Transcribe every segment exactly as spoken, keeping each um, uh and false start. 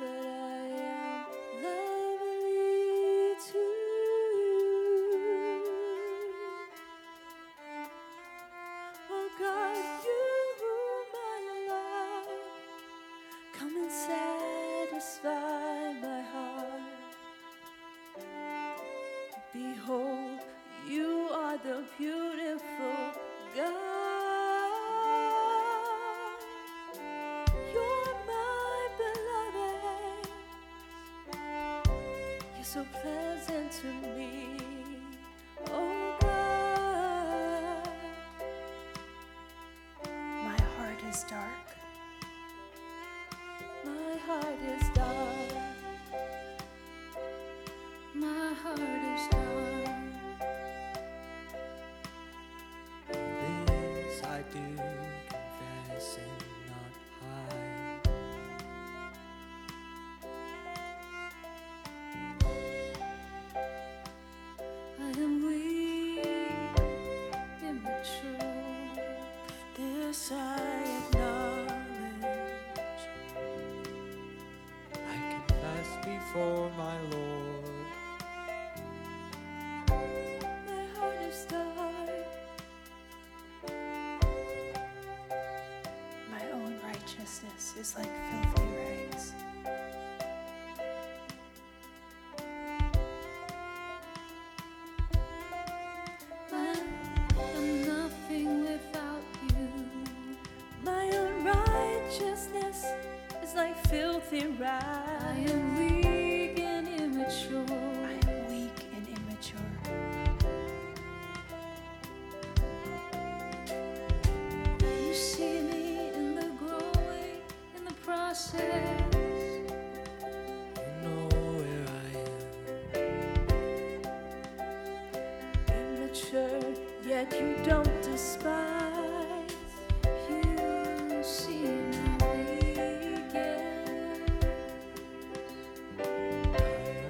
Is like filthy rags. I am nothing without you. My own righteousness is like filthy rags. I am weak and immature. I am weak and immature. You see me process. You know where I am. Immature, yet you don't despise. You see my weakness. I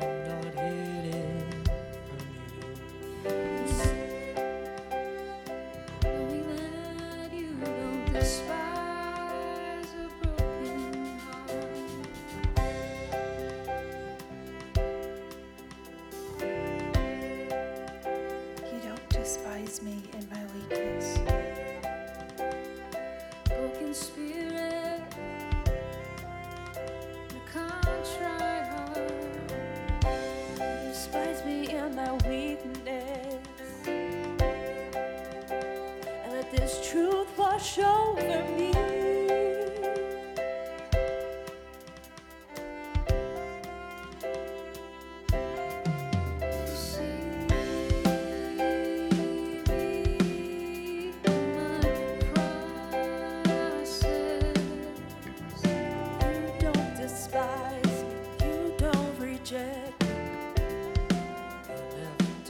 am not hidden from you. Knowing that you don't despise. Me in my weakness. Broken spirit, a contrite heart, you despise me in my weakness, and let this truth wash over me. You don't reject. You never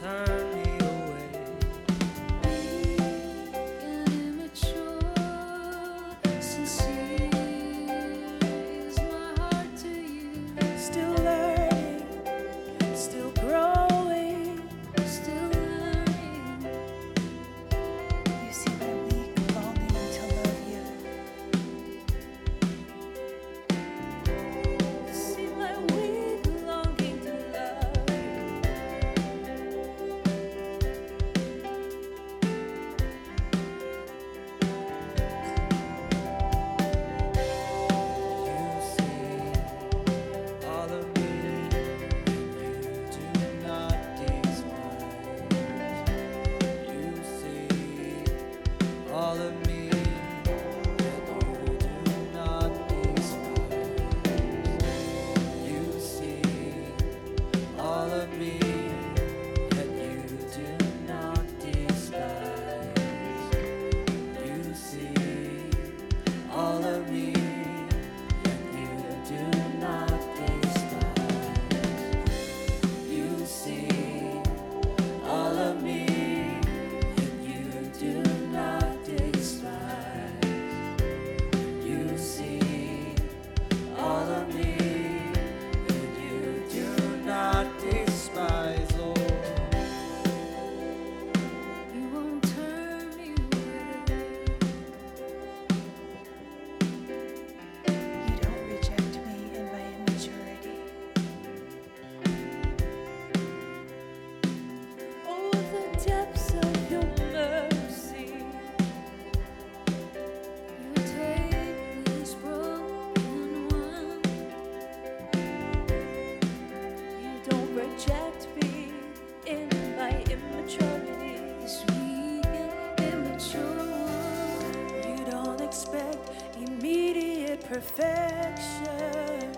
direction.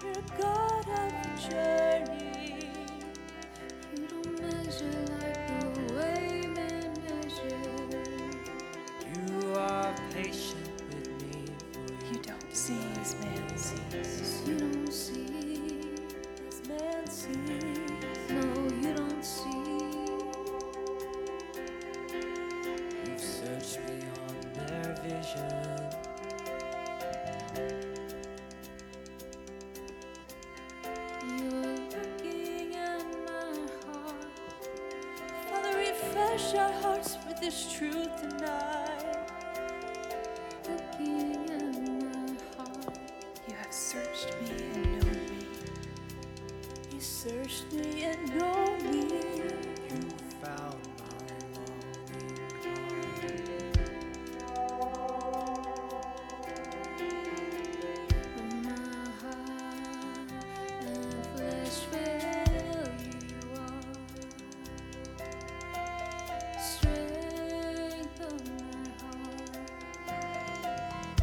You're a god of the journey. You don't measure like the way men measure. You are patient with me. You don't see as man sees. You don't see as man sees. No, you don't see. You've searched beyond their vision. You're looking at my heart. Father, refresh our hearts with this truth tonight. Looking at my heart. You have searched me and known me. You searched me and known me. You found my longing heart. When my heart and flesh fail, you are strength of my heart. You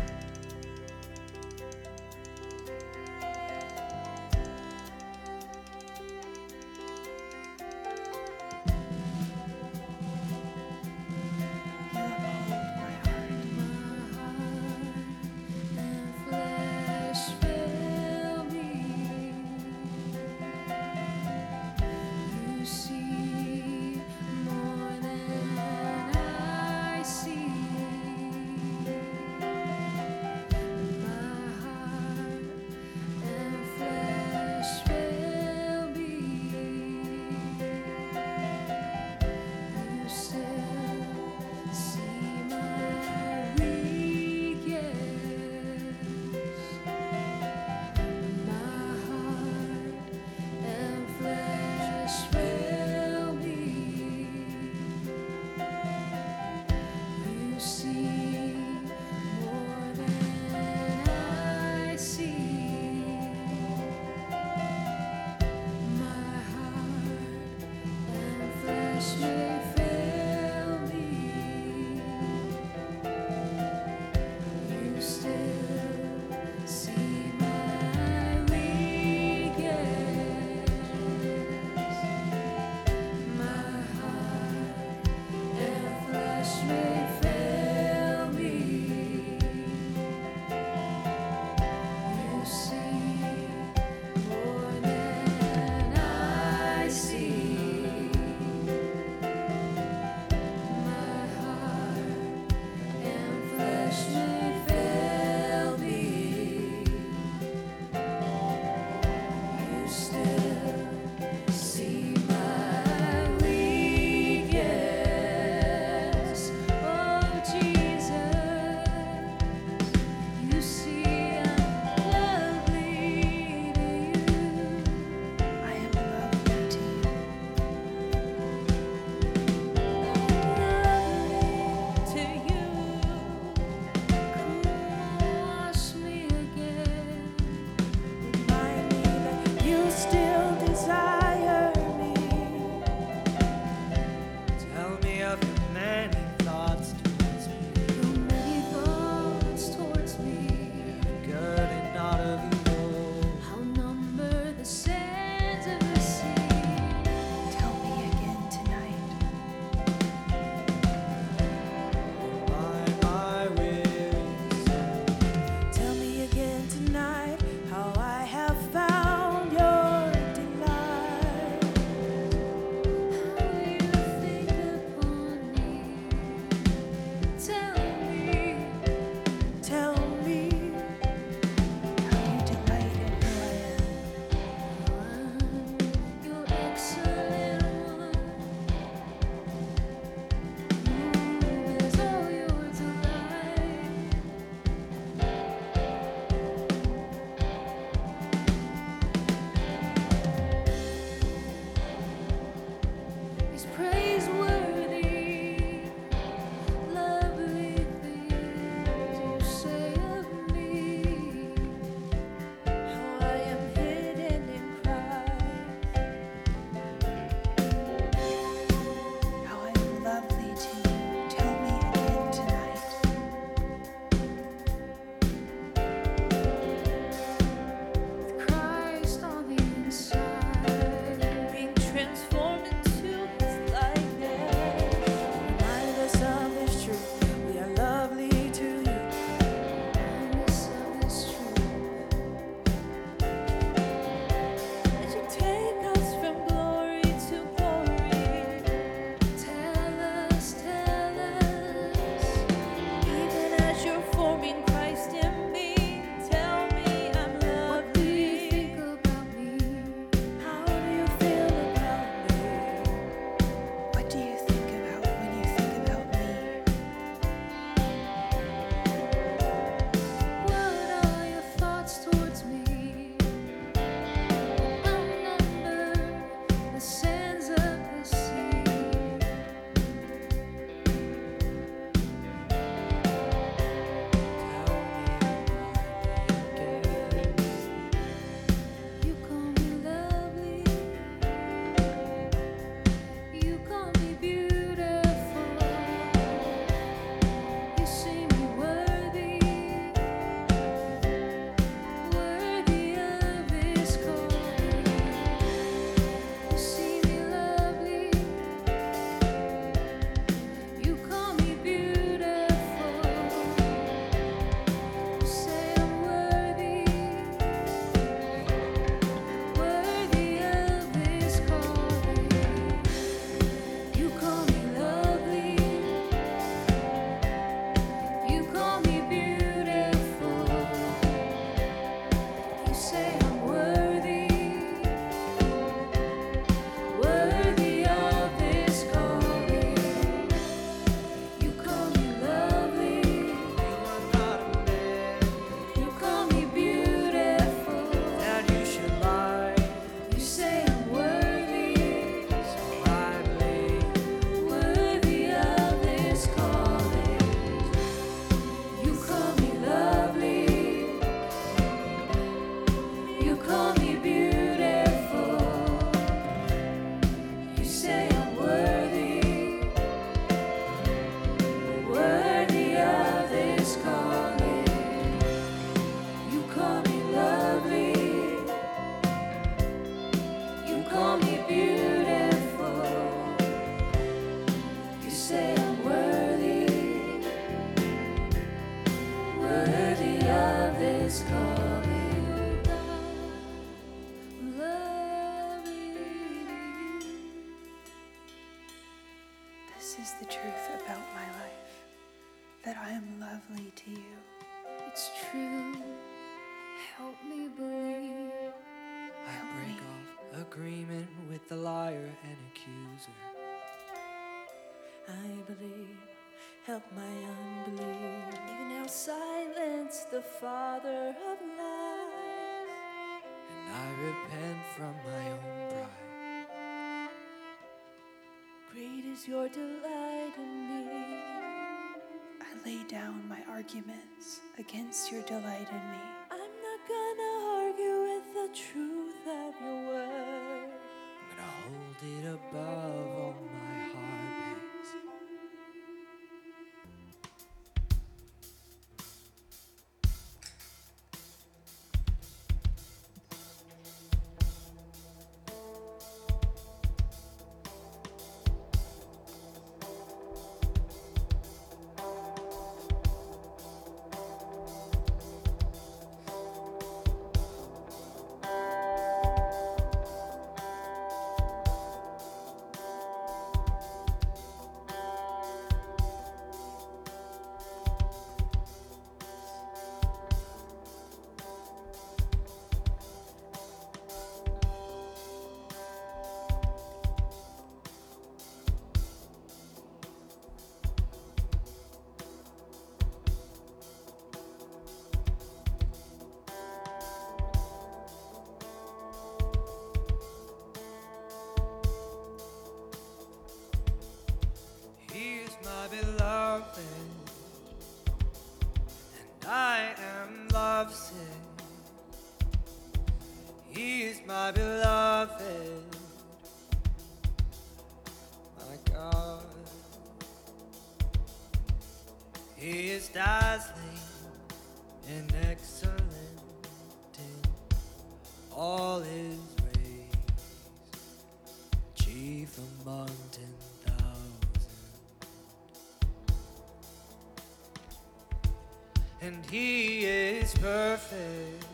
This is the truth about my life, that I am lovely to you. It's true, help me believe. I help break me. off agreement with the liar and accuser. I believe, help my unbelief. Even now silence the father of lies. And I repent from my own pride. Great is your delight in me. I lay down my arguments against your delight in me. I'm not gonna argue with the truth of your word. I'm gonna hold it above all my heart pains. And I am lovesick. He is my beloved, my God. He is dazzling and excellent in all his ways, chief among ten thousands. And he is perfect,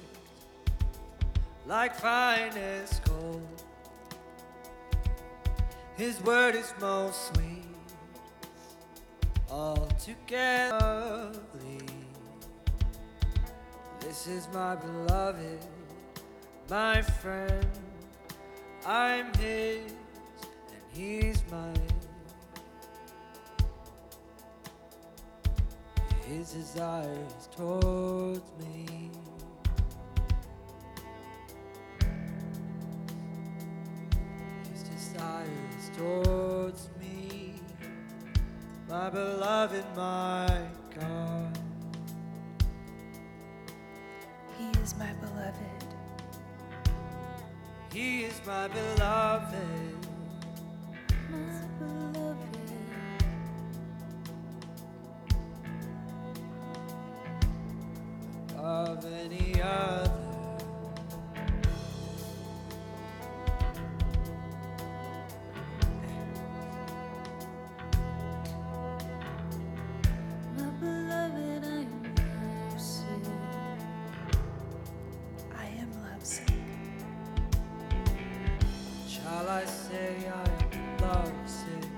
like finest gold. His word is most sweet, altogether lovely. This is my beloved, my friend. I'm his, and he's mine. His desire is towards me. His desire is towards me, my beloved, my God. He is my beloved. He is my beloved. Of any other, my beloved, I am lovesick. I am lovesick. Shall I say I am lovesick?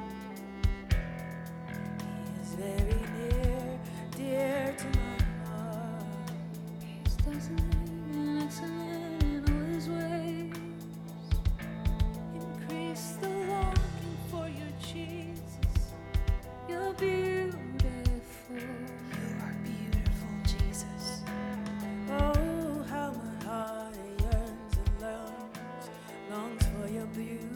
He is very near, dear to me. And excellent in all his ways. Increase the longing for you, Jesus. You're beautiful. You are beautiful, Jesus. Oh, how my heart yearns and longs, longs for your beauty.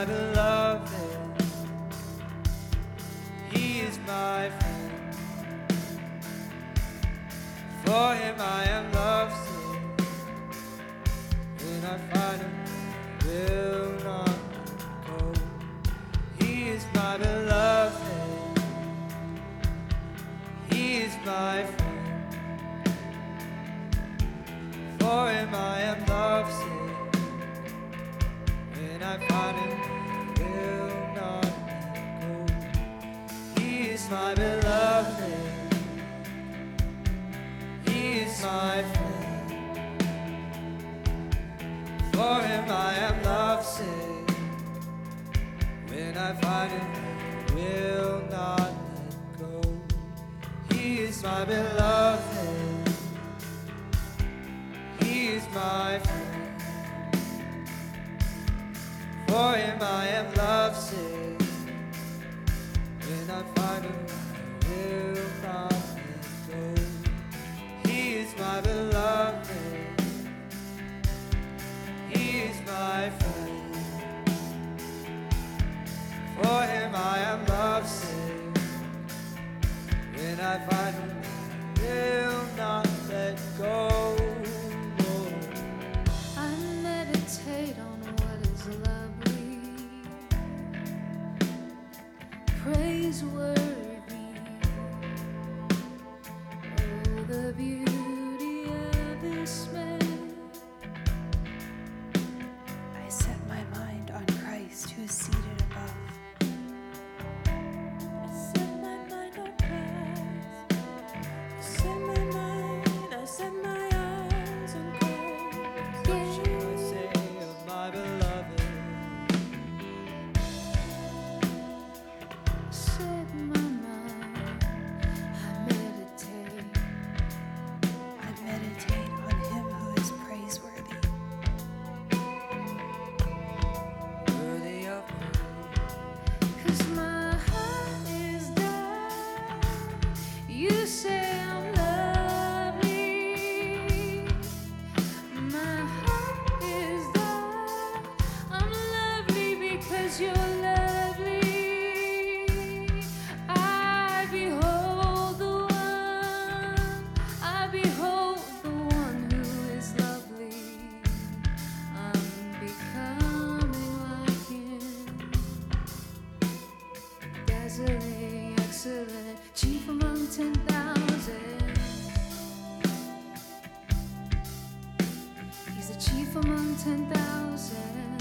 how to love Him. He is my friend. For Him I am lovesick. When I find Him, I will not go. He is my beloved. He is my friend. For Him I am lovesick. I find Him, I will not go. He is my beloved. He is my friend. For Him I am lovesick. When I find Him, I will not let go. He is my beloved. He is my friend. For Him I am lovesick. When I find Him, I will not let go. He is my beloved. He is my friend. For Him I am lovesick. When I find Him, I will not let go. Oh. I meditate on what is love. Praiseworthy, oh, the beauty of this man. I set my mind on Christ who is seated above. I set my mind on Christ. I set my mind, I set my eyes on Christ. What yeah. shall I say of my beloved? Chief among ten thousand.